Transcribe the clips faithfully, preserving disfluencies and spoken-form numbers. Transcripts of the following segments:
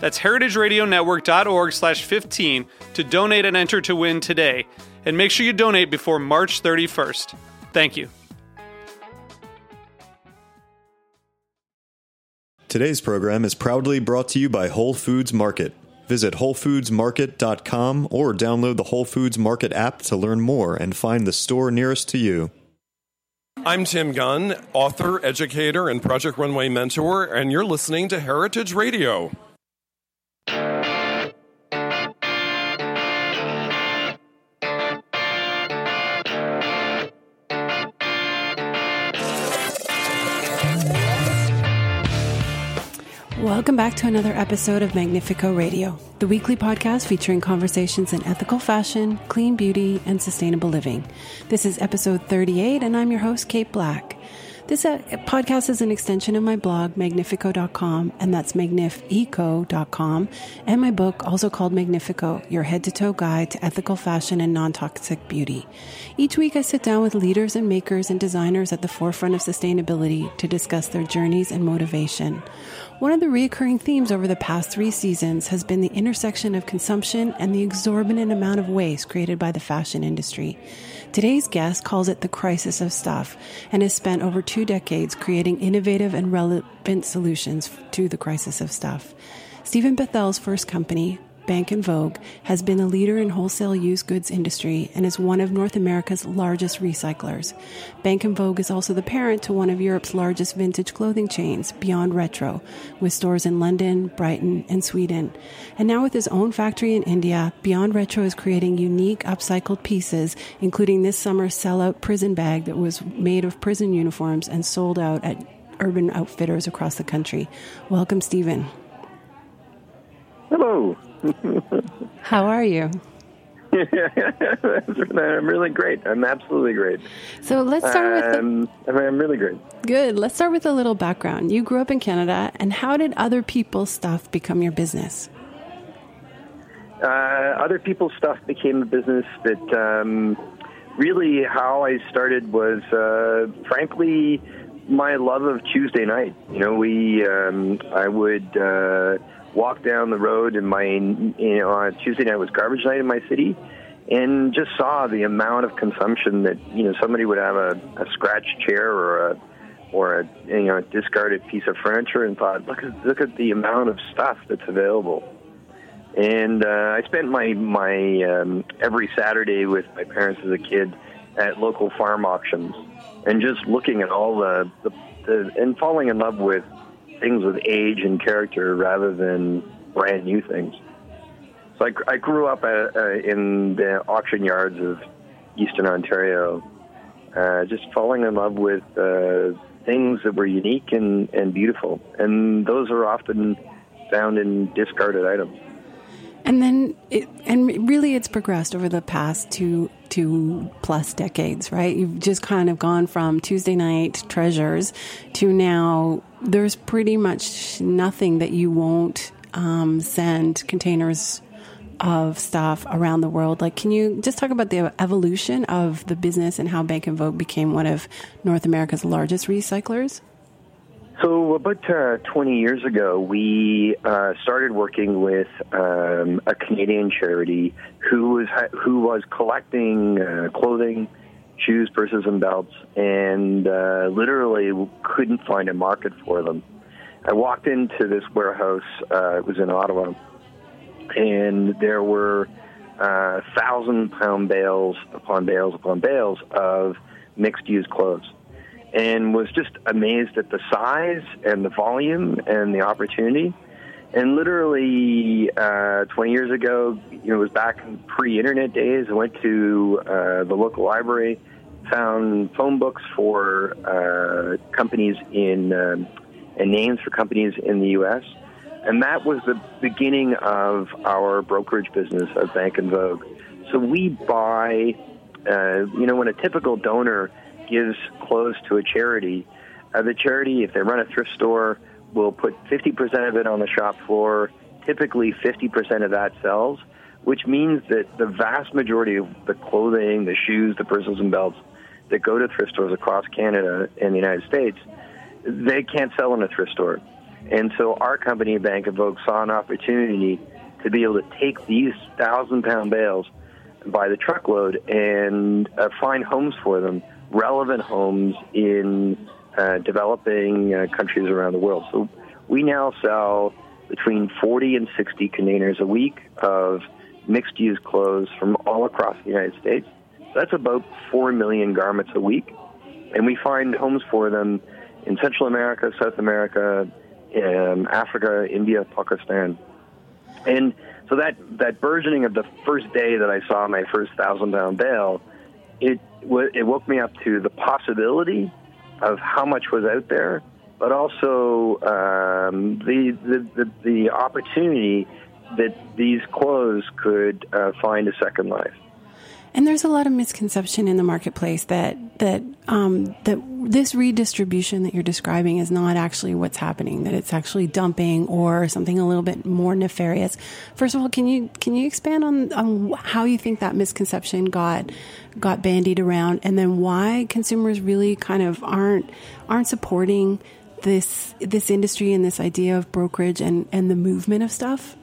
That's heritage radio network dot org slash fifteen to donate and enter to win today. And make sure you donate before March thirty-first. Thank you. Today's program is proudly brought to you by Whole Foods Market. Visit whole foods market dot com or download the Whole Foods Market app to learn more and find the store nearest to you. I'm Tim Gunn, author, educator, and Project Runway mentor, and you're listening to Heritage Radio. Welcome back to another episode of Magnifico Radio, the weekly podcast featuring conversations in ethical fashion, clean beauty, and sustainable living. This is episode thirty-eight, and I'm your host, Kate Black. This podcast is an extension of my blog, magnifico dot com, and that's magnifeco dot com, and my book, also called Magnifico, Your Head-to-Toe Guide to Ethical Fashion and Non-Toxic Beauty. Each week, I sit down with leaders and makers and designers at the forefront of sustainability to discuss their journeys and motivation. One of the recurring themes over the past three seasons has been the intersection of consumption and the exorbitant amount of waste created by the fashion industry. Today's guest calls it the crisis of stuff and has spent over two decades creating innovative and relevant solutions to the crisis of stuff. Stephen Bethel's first company, Bank and Vogue, has been a leader in wholesale used goods industry and is one of North America's largest recyclers. Bank and Vogue is also the parent to one of Europe's largest vintage clothing chains, Beyond Retro, with stores in London, Brighton, and Sweden. And now with his own factory in India, Beyond Retro is creating unique upcycled pieces, including this summer's sellout prison bag that was made of prison uniforms and sold out at Urban Outfitters across the country. Welcome, Stephen. Hello. How are you? I'm really great. I'm absolutely great. So let's start with... Um, the... I'm really great. Good. Let's start with a little background. You grew up in Canada, and how did other people's stuff become your business? Uh, other people's stuff became a business that um, really how I started was, uh, frankly, my love of Tuesday night. You know, we... Um, I would... Uh, walk down the road, and my you know, on Tuesday night was garbage night in my city, and just saw the amount of consumption that you know somebody would have a, a scratch chair or a or a you know a discarded piece of furniture, and thought, look at look at the amount of stuff that's available. And uh, I spent my my um, every Saturday with my parents as a kid at local farm auctions, and just looking at all the, the, the and falling in love with things with age and character rather than brand new things. So I, I grew up uh, uh, in the auction yards of Eastern Ontario, uh, just falling in love with uh, things that were unique and, and beautiful. And those are often found in discarded items. And then, it, and really, it's progressed over the past two two plus decades, right? You've just kind of gone from Tuesday night treasures to now. There's pretty much nothing that you won't um, send containers of stuff around the world. Like, can you just talk about the evolution of the business and how Bank and Vogue became one of North America's largest recyclers? So about uh, twenty years ago, we uh, started working with um, a Canadian charity who was who was collecting uh, clothing, shoes, purses, and belts, and uh, literally couldn't find a market for them. I walked into this warehouse. Uh, it was in Ottawa, and there were uh, thousand-pound bales upon bales upon bales of mixed-use clothes, and was just amazed at the size and the volume and the opportunity. And literally uh, twenty years ago, you know, it was back in pre-internet days. I went to uh, the local library, found phone books for uh, companies in um, and names for companies in the U S, and that was the beginning of our brokerage business of Bank and Vogue. So we buy, uh, you know, when a typical donor gives clothes to a charity, uh, the charity, if they run a thrift store, we'll put fifty percent of it on the shop floor. Typically, fifty percent of that sells, which means that the vast majority of the clothing, the shoes, the purses and belts that go to thrift stores across Canada and the United States, they can't sell in a thrift store. And so our company, Bank and Vogue, saw an opportunity to be able to take these thousand-pound bales by the truckload and uh, find homes for them, relevant homes in Uh, developing uh, countries around the world. So we now sell between forty and sixty containers a week of mixed-use clothes from all across the United States. So that's about four million garments a week. And we find homes for them in Central America, South America, um, Africa, India, Pakistan. And so that, that burgeoning of the first day that I saw my first thousand-pound bale, it, w- it woke me up to the possibility of how much was out there, but also um, the, the, the the opportunity that these clothes could uh, find a second life. And there's a lot of misconception in the marketplace that that um, that this redistribution that you're describing is not actually what's happening, that it's actually dumping or something a little bit more nefarious. First of all, can you can you expand on, on how you think that misconception got got bandied around, and then why consumers really kind of aren't aren't supporting this this industry and this idea of brokerage and, and the movement of stuff?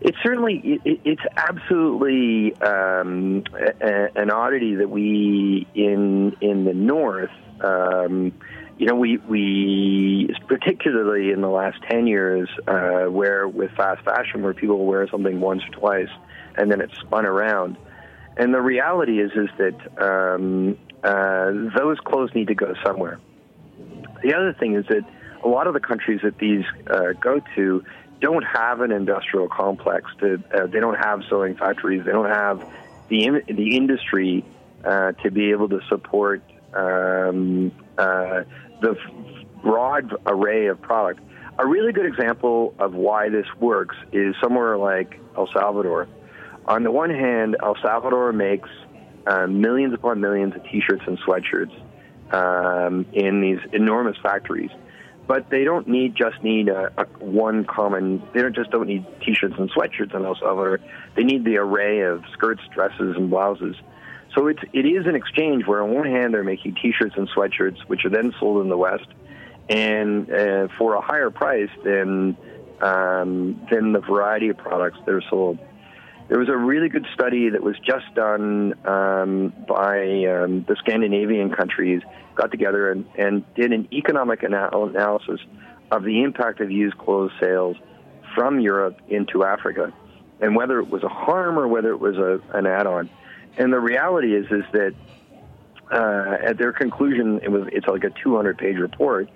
It's certainly, it, it's absolutely um, a, an oddity that we in in the North, um, you know, we we particularly in the last ten years, uh, where with fast fashion, where people wear something once or twice and then it's spun around, and the reality is is that um, uh, those clothes need to go somewhere. The other thing is that a lot of the countries that these uh, go to don't have an industrial complex. To, uh, they don't have sewing factories. They don't have the in, the industry uh, to be able to support um, uh, the f- broad array of product. A really good example of why this works is somewhere like El Salvador. On the one hand, El Salvador makes uh, millions upon millions of T-shirts and sweatshirts um, in these enormous factories. But they don't need just need a, a one common. They don't just don't need T-shirts and sweatshirts in El Salvador. They need the array of skirts, dresses, and blouses. So it's it is an exchange where on one hand they're making T-shirts and sweatshirts, which are then sold in the West, and uh, for a higher price than um, than the variety of products that are sold. There was a really good study that was just done um, by um, the Scandinavian countries, got together and, and did an economic anal- analysis of the impact of used clothes sales from Europe into Africa, and whether it was a harm or whether it was a, an add-on. And the reality is is that uh, at their conclusion, it was it's like a two hundred page report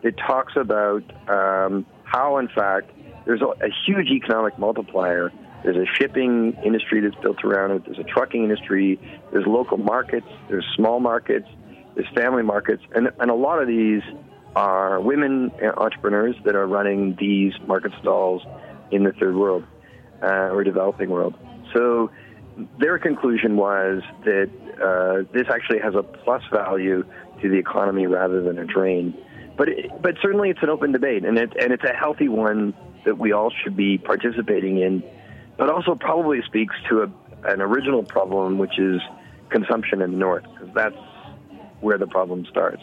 that talks about um, how, in fact, there's a, a huge economic multiplier. There's a shipping industry that's built around it. There's a trucking industry. There's local markets. There's small markets. There's family markets. And, and a lot of these are women entrepreneurs that are running these market stalls in the third world uh, or developing world. So their conclusion was that uh, this actually has a plus value to the economy rather than a drain. But it, but certainly it's an open debate, and it, and it's a healthy one that we all should be participating in. But also probably speaks to a, an original problem, which is consumption in the North, because that's where the problem starts.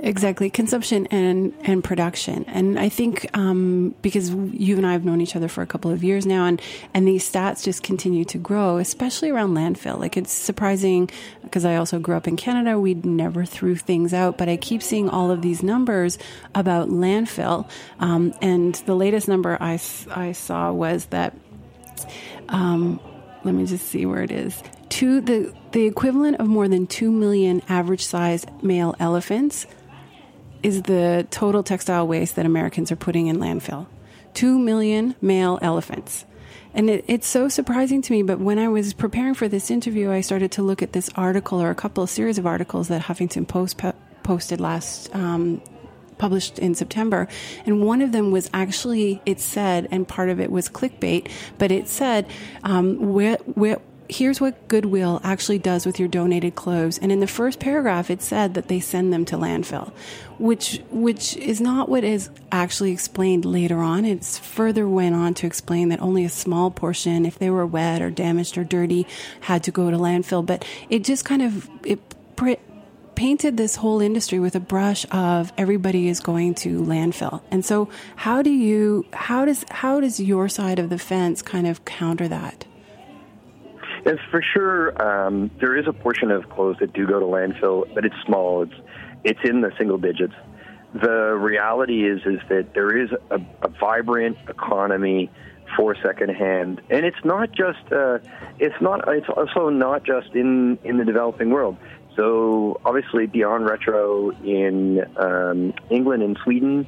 Exactly, consumption and, and production. And I think um, because you and I have known each other for a couple of years now, and, and these stats just continue to grow, especially around landfill. Like, it's surprising, because I also grew up in Canada, we never threw things out, but I keep seeing all of these numbers about landfill. Um, and the latest number I, I saw was that um, let me just see where it is, two, the, the equivalent of more than two million average-sized male elephants is the total textile waste that Americans are putting in landfill. two million male elephants. And it, it's so surprising to me, but when I was preparing for this interview, I started to look at this article or a couple of series of articles that Huffington Post po- posted last, um, published in September. And one of them was actually, it said, and part of it was clickbait, but it said, um, where, where, here's what Goodwill actually does with your donated clothes. And in the first paragraph, it said that they send them to landfill, which which is not what is actually explained later on. It's further went on to explain that only a small portion, if they were wet or damaged or dirty, had to go to landfill. But it just kind of it pr- painted this whole industry with a brush of everybody is going to landfill. And so how do you, how does how does your side of the fence kind of counter that? Yes, for sure. Um, there is a portion of clothes that do go to landfill, but it's small. It's it's in the single digits. The reality is is that there is a, a vibrant economy for secondhand, and it's not just uh, it's not it's also not just in, in the developing world. So obviously, Beyond Retro in um, England and Sweden,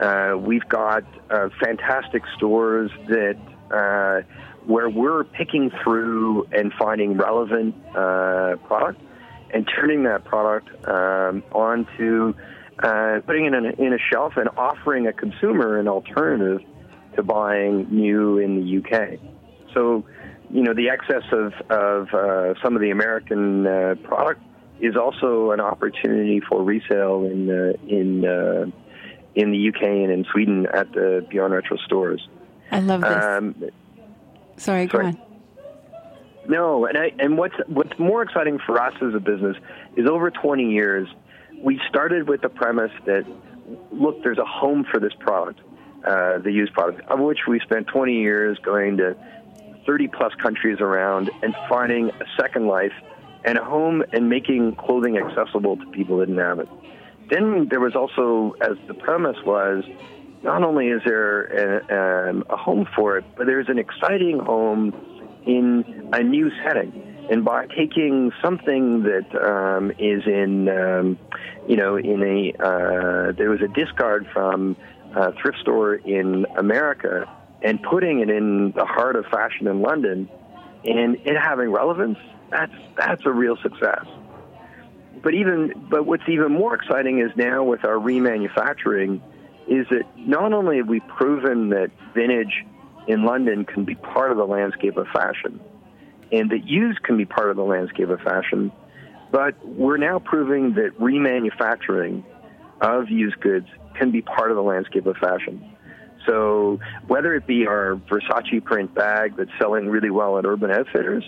uh, we've got uh, fantastic stores that. Uh, where we're picking through and finding relevant uh, product and turning that product um, onto uh, putting it in a, in a shelf and offering a consumer an alternative to buying new in the U K. So, you know, the excess of, of uh, some of the American uh, product is also an opportunity for resale in the, in uh, in the U K and in Sweden at the Beyond Retro stores. I love this. Um, Sorry, go Sorry. on. No, and I, and what's what's more exciting for us as a business is over twenty years, we started with the premise that, look, there's a home for this product, uh, the used product, of which we spent twenty years going to thirty-plus countries around and finding a second life and a home and making clothing accessible to people that didn't have it. Then there was also, as the premise was, not only is there a, um, a home for it, but there's an exciting home in a new setting. And by taking something that um, is in, um, you know, in a, uh, there was a discard from a thrift store in America and putting it in the heart of fashion in London and it having relevance, that's, that's a real success. But even, but what's even more exciting is now with our remanufacturing, is that not only have we proven that vintage in London can be part of the landscape of fashion and that used can be part of the landscape of fashion, but we're now proving that remanufacturing of used goods can be part of the landscape of fashion. So whether it be our Versace print bag that's selling really well at Urban Outfitters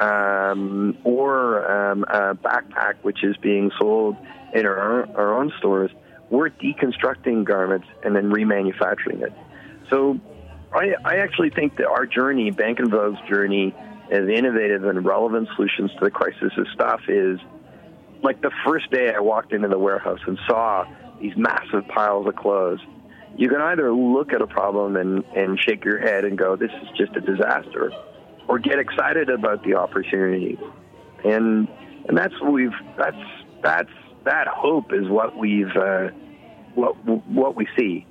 um, or um, a backpack which is being sold in our, our own stores, we're deconstructing garments and then remanufacturing it. So I, I actually think that our journey, Bank and Vogue's journey, as innovative and relevant solutions to the crisis of stuff is like the first day I walked into the warehouse and saw these massive piles of clothes. You can either look at a problem and, and shake your head and go, this is just a disaster, or get excited about the opportunity. And and that's what we've, that's, that's, that hope is what we've, uh, what what we see.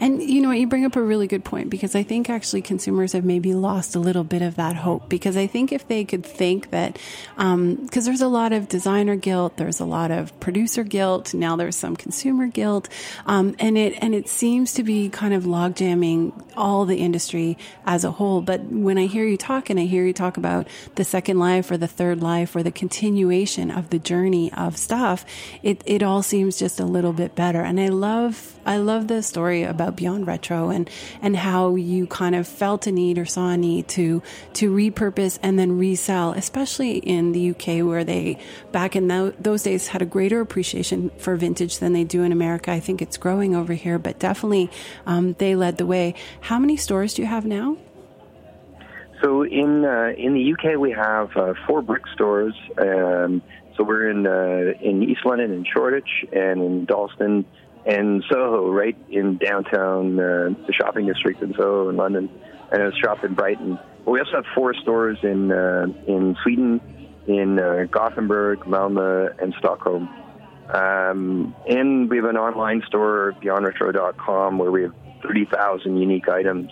And, you know, you bring up a really good point because I think actually consumers have maybe lost a little bit of that hope because I think if they could think that, um, because there's a lot of designer guilt, there's a lot of producer guilt, now there's some consumer guilt, um, and it and it seems to be kind of log jamming all the industry as a whole. But when I hear you talk and I hear you talk about the second life or the third life or the continuation of the journey of stuff, it, it all seems just a little bit better. And I love I love the story about Beyond Retro and and how you kind of felt a need or saw a need to to repurpose and then resell, especially in the U K where they back in the, those days had a greater appreciation for vintage than they do in America. I think it's growing over here, but definitely um, they led the way. How many stores do you have now? So in uh, in the U K we have uh, four brick stores. Um, so we're in uh, in East London and Shoreditch and in Dalston. And Soho, right in downtown, uh, the shopping district in Soho in London. and a shop in Brighton. But we also have four stores in uh, in Sweden, in uh, Gothenburg, Malmö, and Stockholm. Um, and we have an online store, beyond retro dot com, where we have thirty thousand unique items.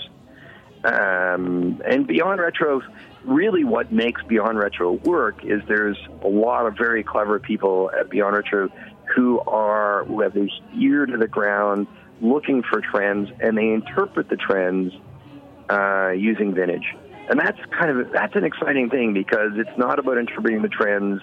Um, and Beyond Retro, really what makes Beyond Retro work is there's a lot of very clever people at Beyond Retro who are who have this ear to the ground looking for trends, and they interpret the trends uh, using vintage. And that's kind of that's an exciting thing, because it's not about interpreting the trends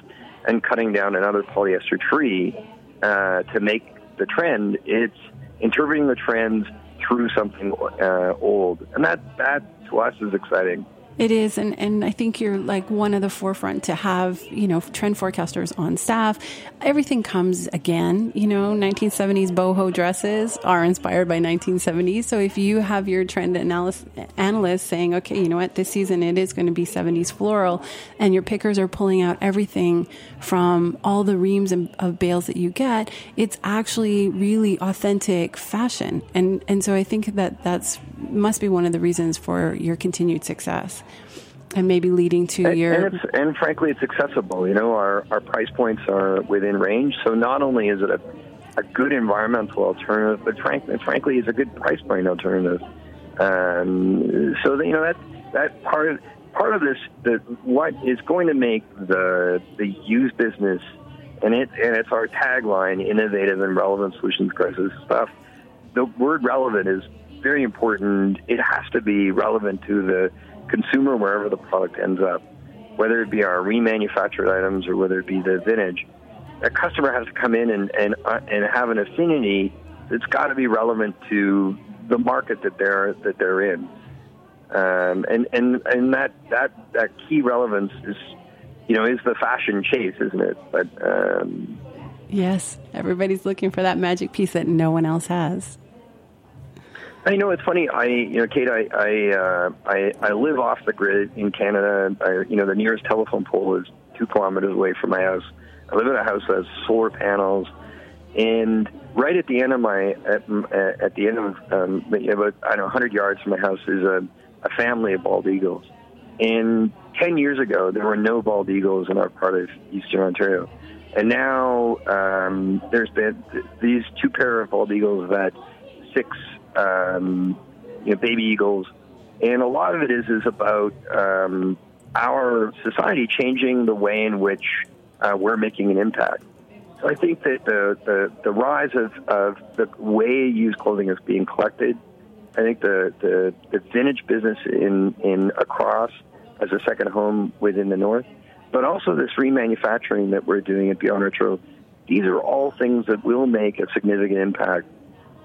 and cutting down another polyester tree uh, to make the trend. It's interpreting the trends through something uh, old. And that, that, to us, is exciting. It is, and, and I think you're like one of the forefront to have, you know, trend forecasters on staff. Everything comes again, you know, nineteen seventies boho dresses are inspired by nineteen seventies. So if you have your trend analyst, analyst saying, okay, you know what, this season it is going to be seventies floral, and your pickers are pulling out everything from all the reams of, of bales that you get, it's actually really authentic fashion. And, and so I think that that's must be one of the reasons for your continued success. And maybe leading to and, your... And, it's, and frankly, it's accessible. You know, our, our price points are within range. So not only is it a, a good environmental alternative, but frank, frankly, it's a good price point alternative. Um, so, that, you know, that that part of, part of this, the, what is going to make the the used business, and it and it's our tagline, innovative and relevant solutions across this stuff, the word relevant is very important. It has to be relevant to the consumer wherever the product ends up, whether it be our remanufactured items or whether it be the vintage. A customer has to come in and and, uh, and have an affinity that's got to be relevant to the market that they're that they're in, um, and and and that, that that key relevance is, you know, is the fashion chase, isn't it? But um, yes, everybody's looking for that magic piece that no one else has. I know it's funny. I, you know, Kate, I, I, uh, I, I live off the grid in Canada. I, you know, the nearest telephone pole is two kilometers away from my house. I live in a house that has solar panels, and right at the end of my, at, at the end of um, about I don't know, one hundred yards from my house is a, a family of bald eagles. And ten years ago, there were no bald eagles in our part of Eastern Ontario, and now um, there's been these two pair of bald eagles that six. Um, you know, baby eagles, and a lot of it is is about um, our society changing the way in which uh, we're making an impact. So I think that the the, the rise of, of the way used clothing is being collected, I think the, the, the vintage business in, in across as a second home within the North, but also this remanufacturing that we're doing at Beyond Retro, these are all things that will make a significant impact.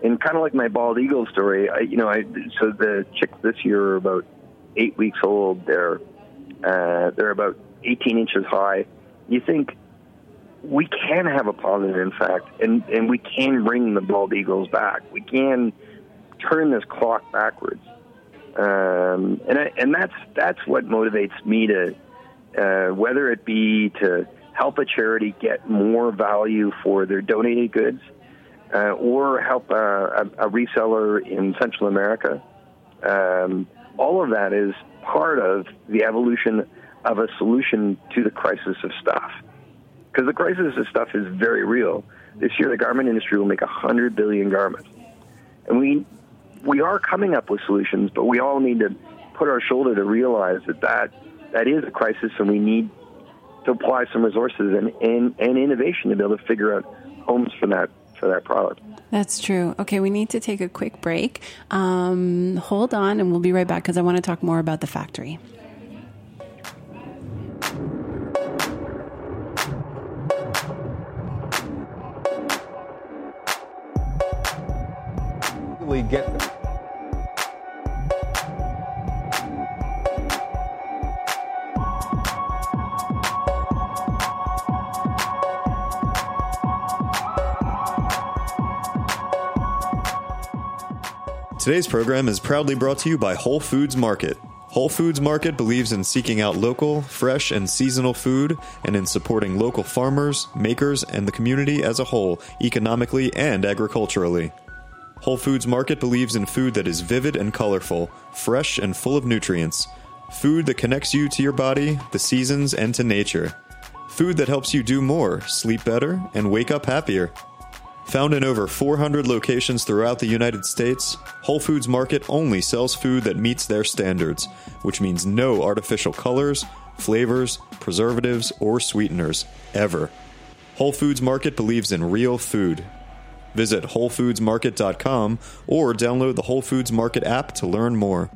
And kind of like my bald eagle story, I, you know, I, so the chicks this year are about eight weeks old. They're uh, they're about eighteen inches high. You think we can have a positive impact, and, and we can bring the bald eagles back. We can turn this clock backwards, um, and I, and that's that's what motivates me to uh, whether it be to help a charity get more value for their donated goods. Uh, or help uh, a, a reseller in Central America. Um, all of that is part of the evolution of a solution to the crisis of stuff. Because the crisis of stuff is very real. This year, the garment industry will make one hundred billion garments. And we we are coming up with solutions, but we all need to put our shoulder to realize that that, that is a crisis, and we need to apply some resources and, and, and innovation to be able to figure out homes for that. For that product. That's true. Okay, we need to take a quick break. Um, hold on, and we'll be right back because I want to talk more about the factory. We get them. Today's program is proudly brought to you by Whole Foods Market. Whole Foods Market believes in seeking out local, fresh, and seasonal food, and in supporting local farmers, makers, and the community as a whole, economically and agriculturally. Whole Foods Market believes in food that is vivid and colorful, fresh and full of nutrients. Food that connects you to your body, the seasons, and to nature. Food that helps you do more, sleep better, and wake up happier. Found in over four hundred locations throughout the United States, Whole Foods Market only sells food that meets their standards, which means no artificial colors, flavors, preservatives, or sweeteners, ever. Whole Foods Market believes in real food. Visit whole foods market dot com or download the Whole Foods Market app to learn more.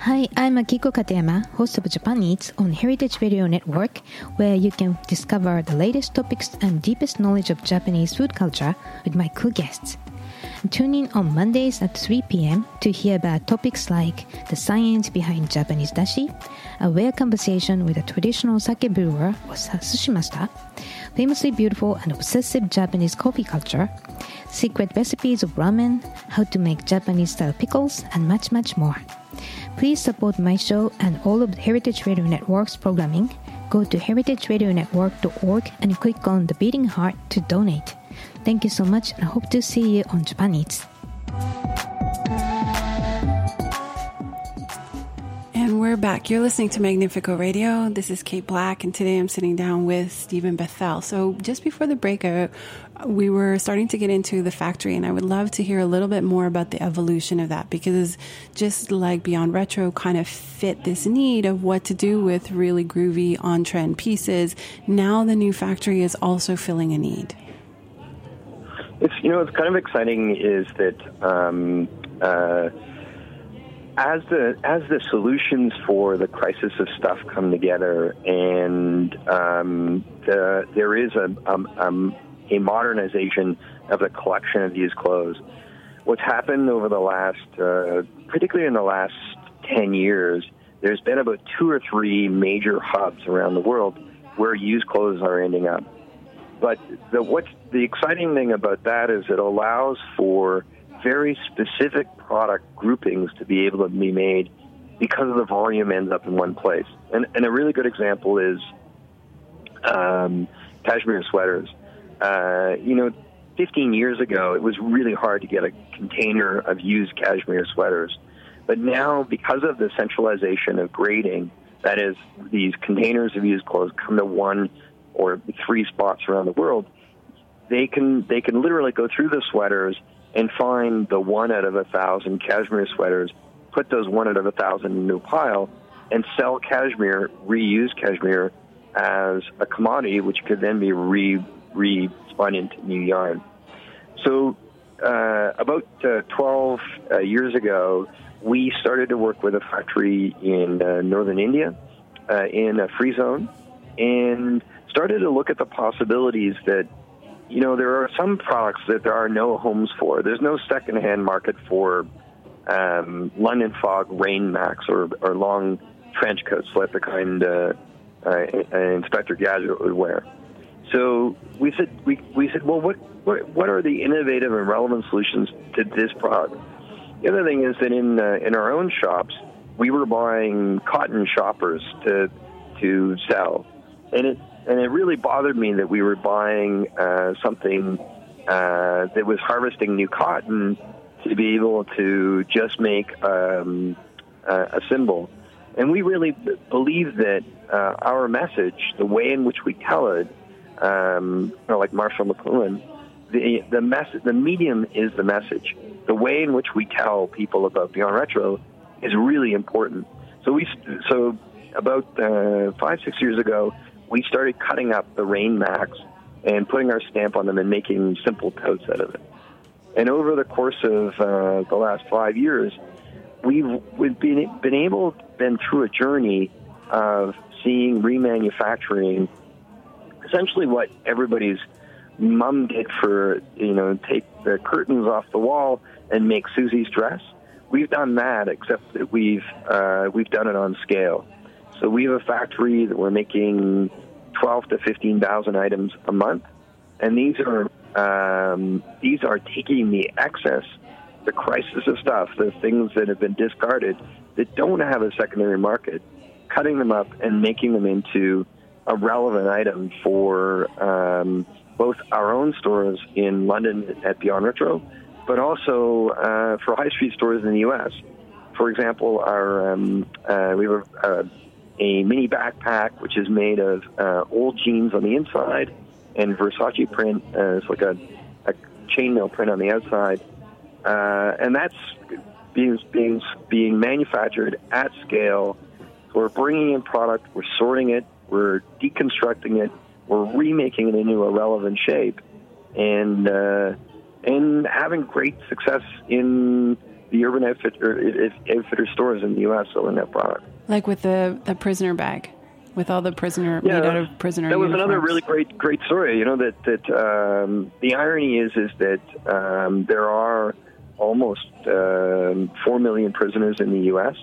Hi, I'm Akiko Kateyama, host of Japan Eats on Heritage Radio Network, where you can discover the latest topics and deepest knowledge of Japanese food culture with my cool guests. Tune in on Mondays at three p.m. to hear about topics like the science behind Japanese dashi, a rare conversation with a traditional sake brewer or sushi master, famously beautiful and obsessive Japanese coffee culture, secret recipes of ramen, how to make Japanese-style pickles, and much, much more. Please support my show and all of the Heritage Radio Network's programming. Go to heritage radio network dot org and click on the beating heart to donate. Thank you so much and I hope to see you on Japan Eats. And we're back. You're listening to Magnifeco Radio. This is Kate Black and today I'm sitting down with Stephen Bethel. So just before the break, I we were starting to get into the factory, and I would love to hear a little bit more about the evolution of that, because just like Beyond Retro kind of fit this need of what to do with really groovy, on-trend pieces, now the new factory is also filling a need. It's, you know, what's kind of exciting is that um, uh, as the as the solutions for the crisis of stuff come together, and um, the, there is a... Um, um, a modernization of the collection of these clothes. What's happened over the last, uh, particularly in the last ten years, there's been about two or three major hubs around the world where used clothes are ending up. But the, what's the exciting thing about that is it allows for very specific product groupings to be able to be made because of the volume ends up in one place. And, and a really good example is um, cashmere sweaters. Uh, you know, fifteen years ago, it was really hard to get a container of used cashmere sweaters. But now, because of the centralization of grading, that is, these containers of used clothes come to one or three spots around the world, they can they can literally go through the sweaters and find the one out of a thousand cashmere sweaters, put those one out of a thousand into a pile, and sell cashmere, reuse cashmere as a commodity, which could then be re re-spun into new yarn. So uh, about uh, twelve uh, years ago, we started to work with a factory in uh, northern India uh, in a free zone, and started to look at the possibilities that, you know, there are some products that there are no homes for. There's no secondhand market for um, London Fog rain max or, or long trench coats like the kind uh, uh, an Inspector Gadget would wear. So we said, we, we said, well, what, what what are the innovative and relevant solutions to this product? The other thing is that in uh, in our own shops, we were buying cotton shoppers to to sell, and it and it really bothered me that we were buying uh, something uh, that was harvesting new cotton to be able to just make um, uh, a symbol, and we really b- believe that uh, our message, the way in which we tell it. Um, you know, like Marshall McLuhan, the the mess the medium is the message. The way in which we tell people about Beyond Retro is really important. So we so about uh, five six years ago, we started cutting up the rain max and putting our stamp on them and making simple totes out of it. And over the course of uh, the last five years, we've we've been been able been through a journey of seeing remanufacturing. Essentially, what everybody's mum did for, you know, take the curtains off the wall and make Susie's dress. We've done that, except that we've uh, we've done it on scale. So we have a factory that we're making twelve to fifteen thousand items a month, and these are um, these are taking the excess, the crisis of stuff, the things that have been discarded that don't have a secondary market, cutting them up and making them into a relevant item for um, both our own stores in London at Beyond Retro but also uh, for high street stores in the U S. For example, our um, uh, we have a, a mini backpack which is made of uh, old jeans on the inside and Versace print. Uh, it's like a, a chainmail print on the outside, uh, and that's being being being manufactured at scale. So we're bringing in product, we're sorting it, we're deconstructing it, we're remaking it into a relevant shape, and uh, and having great success in the Urban Outfitter, Outfitter stores in the U S selling that product. Like with the, the prisoner bag, with all the prisoner, yeah, made out of prisoner uniforms. That was another really great great story. You know, that, that um, the irony is is that um, there are almost um, four million prisoners in the U S,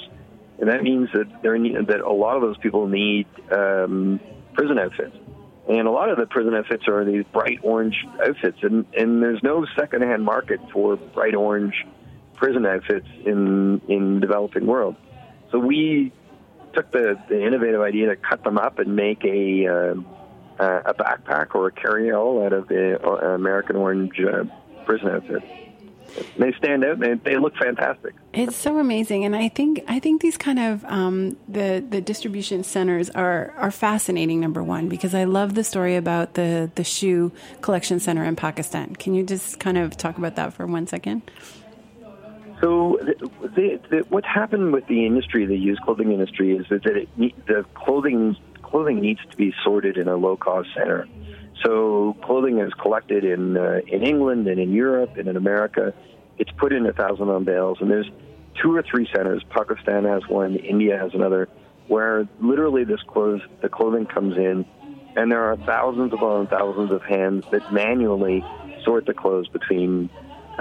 and that means that there that a lot of those people need um, prison outfits. And a lot of the prison outfits are these bright orange outfits, and, and there's no secondhand market for bright orange prison outfits in in the developing world. So we took the, the innovative idea to cut them up and make a uh, a backpack or a carry-all out of the American orange uh, prison outfit. They stand out and they look fantastic. It's so amazing, and I think I think these kind of um, the the distribution centers are are fascinating. Number one, because I love the story about the the shoe collection center in Pakistan. Can you just kind of talk about that for one second? So the, the, what happened with the industry, the used clothing industry, is that it, the clothing clothing needs to be sorted in a low-cost center. So clothing is collected in uh, in England and in Europe and in America. It's put in a thousand-pound bales, and there's two or three centers. Pakistan has one, India has another, where literally this clothes, the clothing comes in, and there are thousands upon thousands of hands that manually sort the clothes between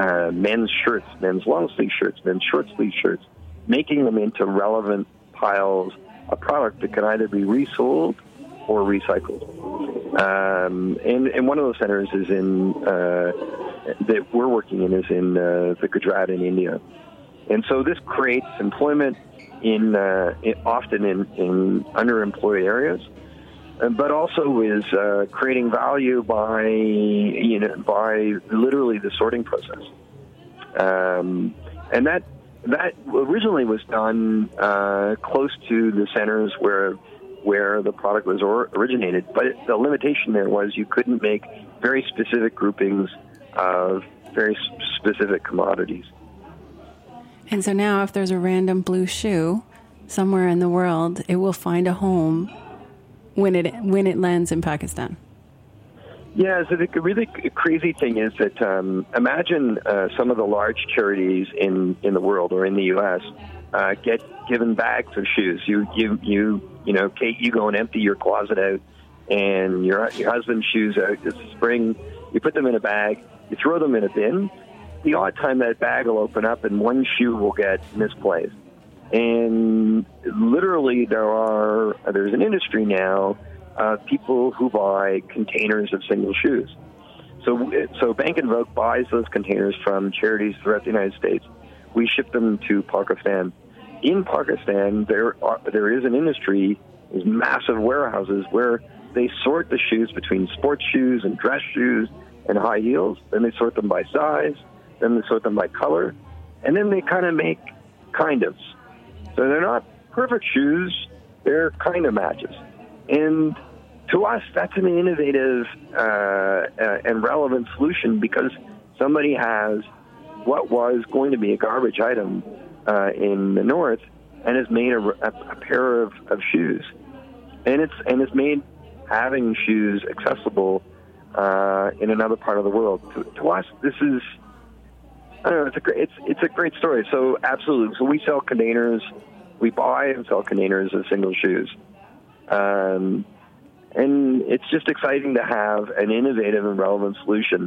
Uh, men's shirts, men's long-sleeve shirts, men's short-sleeve shirts, making them into relevant piles of product that can either be resold or recycled. Um, and, and one of those centers is in uh, that we're working in is in uh, the Gujarat in India. And so this creates employment in, uh, in often in, in underemployed areas, but also is uh, creating value by, you know, by literally the sorting process. Um, and that that originally was done uh, close to the centers where where the product was or originated, but it, the limitation there was you couldn't make very specific groupings of very specific commodities. And so now if there's a random blue shoe somewhere in the world, it will find a home when it when it lands in Pakistan. Yeah, so the really crazy thing is that um, imagine uh, some of the large charities in, in the world or in the U S Uh, get given bags of shoes. You you you you know, Kate, you go and empty your closet out, and your your husband's shoes out this spring. You put them in a bag. You throw them in a bin. The odd time that bag will open up, and one shoe will get misplaced. And literally, there are there's an industry now of uh, people who buy containers of single shoes. So, so Bank and Vogue buys those containers from charities throughout the United States. We ship them to Pakistan. In Pakistan, there are, there is an industry, there's massive warehouses where they sort the shoes between sports shoes and dress shoes and high heels. Then they sort them by size. Then they sort them by color, and then they kind of make kind of. So they're not perfect shoes, they're kind of matches. And to us, that's an innovative uh, uh, and relevant solution because somebody has what was going to be a garbage item uh, in the north and has made a, a, a pair of, of shoes. And it's, and it's made having shoes accessible uh, in another part of the world. To, to us, this is... I don't know, it's a great, it's, it's a great story. So absolutely. So we sell containers, we buy and sell containers of single shoes. Um, and it's just exciting to have an innovative and relevant solution.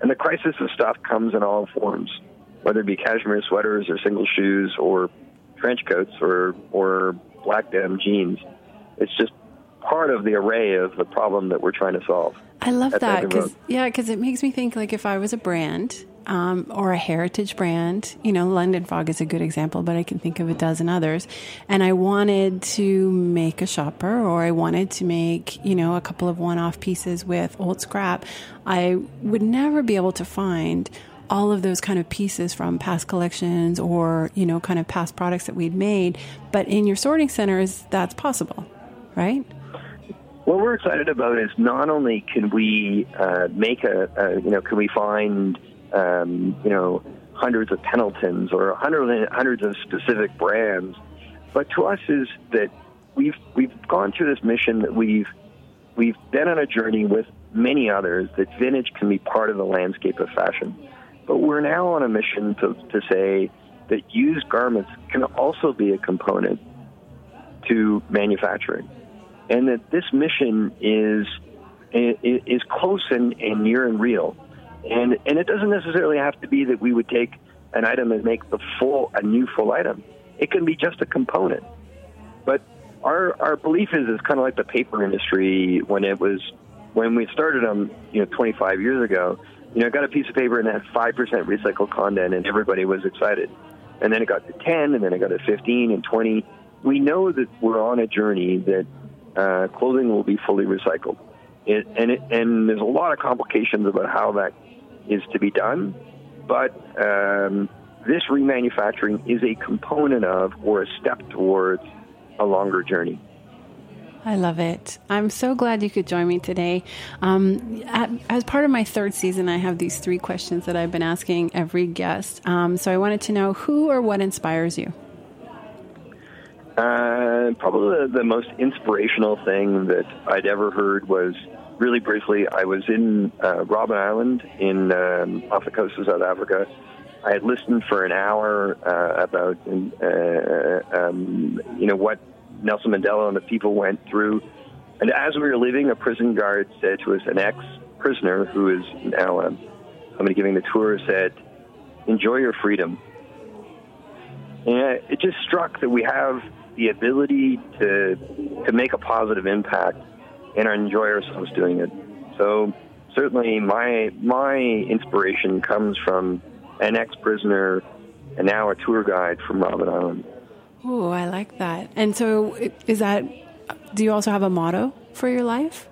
And the crisis of stuff comes in all forms, whether it be cashmere sweaters or single shoes or trench coats or, or black denim jeans. It's just part of the array of the problem that we're trying to solve. I love that. Cause, yeah, because it makes me think, like, if I was a brand... Um, or a heritage brand, you know, London Fog is a good example, but I can think of a dozen others. And I wanted to make a shopper, or I wanted to make, you know, a couple of one-off pieces with old scrap. I would never be able to find all of those kind of pieces from past collections or, you know, kind of past products that we'd made. But in your sorting centers, that's possible, right? What we're excited about is not only can we uh, make a, uh, you know, can we find, um, you know, hundreds of Pendletons or hundred, hundreds of specific brands, but to us is that we've we've gone through this mission that we've we've been on a journey with many others that vintage can be part of the landscape of fashion. But we're now on a mission to, to say that used garments can also be a component to manufacturing, and that this mission is is close and, and near and real. And and it doesn't necessarily have to be that we would take an item and make the full a new full item. It can be just a component. But our our belief is it's kind of like the paper industry when it was when we started them, you know, twenty-five years ago. You know, I got a piece of paper and it had five percent recycled content, and everybody was excited. And then it got to ten, and then it got to fifteen and twenty. We know that we're on a journey that uh, clothing will be fully recycled, it, and it, and there's a lot of complications about how that is to be done, but um, this remanufacturing is a component of or a step towards a longer journey. I love it. I'm so glad you could join me today. Um, as part of my third season, I have these three questions that I've been asking every guest. Um, so I wanted to know who or what inspires you? Uh, probably the, the most inspirational thing that I'd ever heard was, really briefly, I was in uh, Robben Island in um, off the coast of South Africa. I had listened for an hour uh, about, uh, um, you know, what Nelson Mandela and the people went through. And as we were leaving, a prison guard said to us, an ex-prisoner who is now um, somebody giving the tour, said, "Enjoy your freedom." And it just struck that we have the ability to to make a positive impact and enjoy ourselves doing it. So certainly my my inspiration comes from an ex-prisoner and now a tour guide from Robben Island. Oh, I like that. And so is that, do you also have a motto for your life?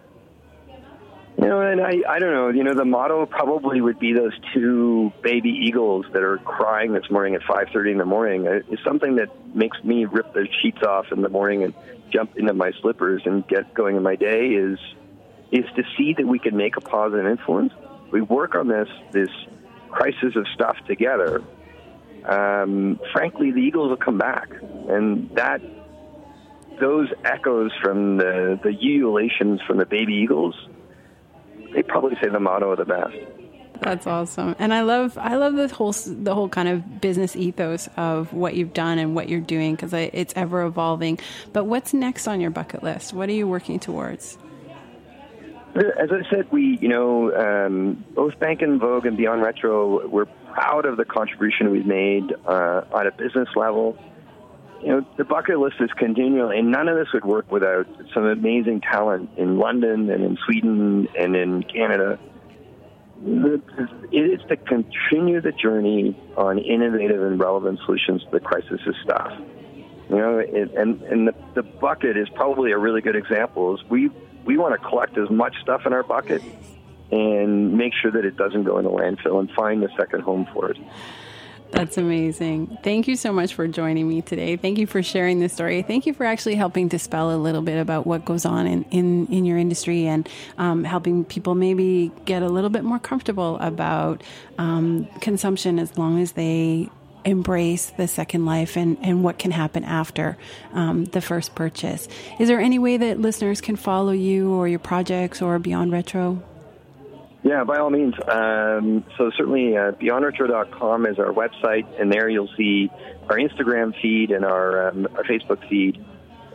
You know, and I, I don't know, you know, the motto probably would be those two baby eagles that are crying this morning at five thirty in the morning. It's something that makes me rip the sheets off in the morning and jump into my slippers and get going in my day is is to see that we can make a positive influence. We work on this, this crisis of stuff together. Um, frankly, the eagles will come back, and that those echoes from the, the ululations from the baby eagles, they probably say the motto of the best. That's awesome, and I love I love the whole the whole kind of business ethos of what you've done and what you're doing, because it's ever evolving. But what's next on your bucket list? What are you working towards? As I said, we you know um, both Bank and Vogue and Beyond Retro, we're proud of the contribution we've made uh, on a business level. You know, the bucket list is continual, and none of this would work without some amazing talent in London and in Sweden and in Canada. It is to continue the journey on innovative and relevant solutions to the crisis of stuff. You know, it, and and the, the bucket is probably a really good example. Is we we want to collect as much stuff in our bucket and make sure that it doesn't go in the landfill and find a second home for it. That's amazing. Thank you so much for joining me today. Thank you for sharing this story. Thank you for actually helping dispel a little bit about what goes on in, in, in your industry and um, helping people maybe get a little bit more comfortable about um, consumption as long as they embrace the second life and, and what can happen after um, the first purchase. Is there any way that listeners can follow you or your projects or Beyond Retro? Yeah, by all means. Um, so certainly uh, beyond retro dot com is our website, and there you'll see our Instagram feed and our, um, our Facebook feed.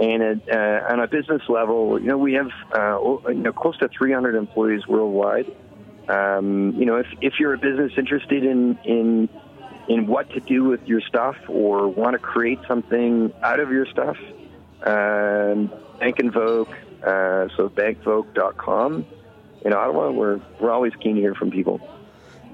And uh, on a business level, you know, we have uh, you know, close to three hundred employees worldwide. Um, you know, if, if you're a business interested in, in, in what to do with your stuff or want to create something out of your stuff, um, Bank and Vogue, uh, so bank vogue dot com. In Ottawa, we're we're always keen to hear from people.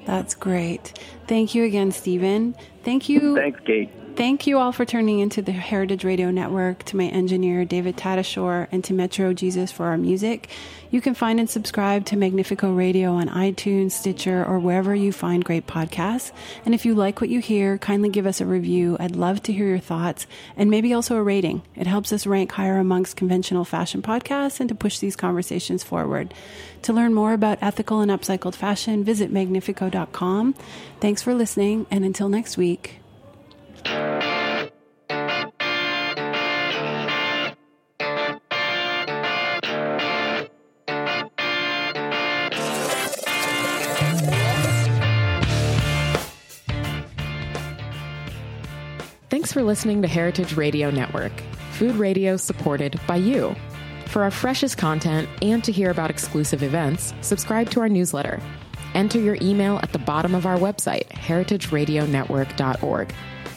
That's great. Thank you again, Stephen. Thank you. Thanks, Kate. Thank you all for turning into the Heritage Radio Network, to my engineer, David Tatashore, and to Metro Jesus for our music. You can find and subscribe to Magnifico Radio on iTunes, Stitcher, or wherever you find great podcasts. And if you like what you hear, kindly give us a review. I'd love to hear your thoughts, and maybe also a rating. It helps us rank higher amongst conventional fashion podcasts and to push these conversations forward. To learn more about ethical and upcycled fashion, visit magnifico dot com. Thanks for listening, and until next week... Thanks for listening to Heritage Radio Network, food radio supported by you. For our freshest content and to hear about exclusive events, subscribe to our newsletter. Enter your email at the bottom of our website, heritage radio network dot org.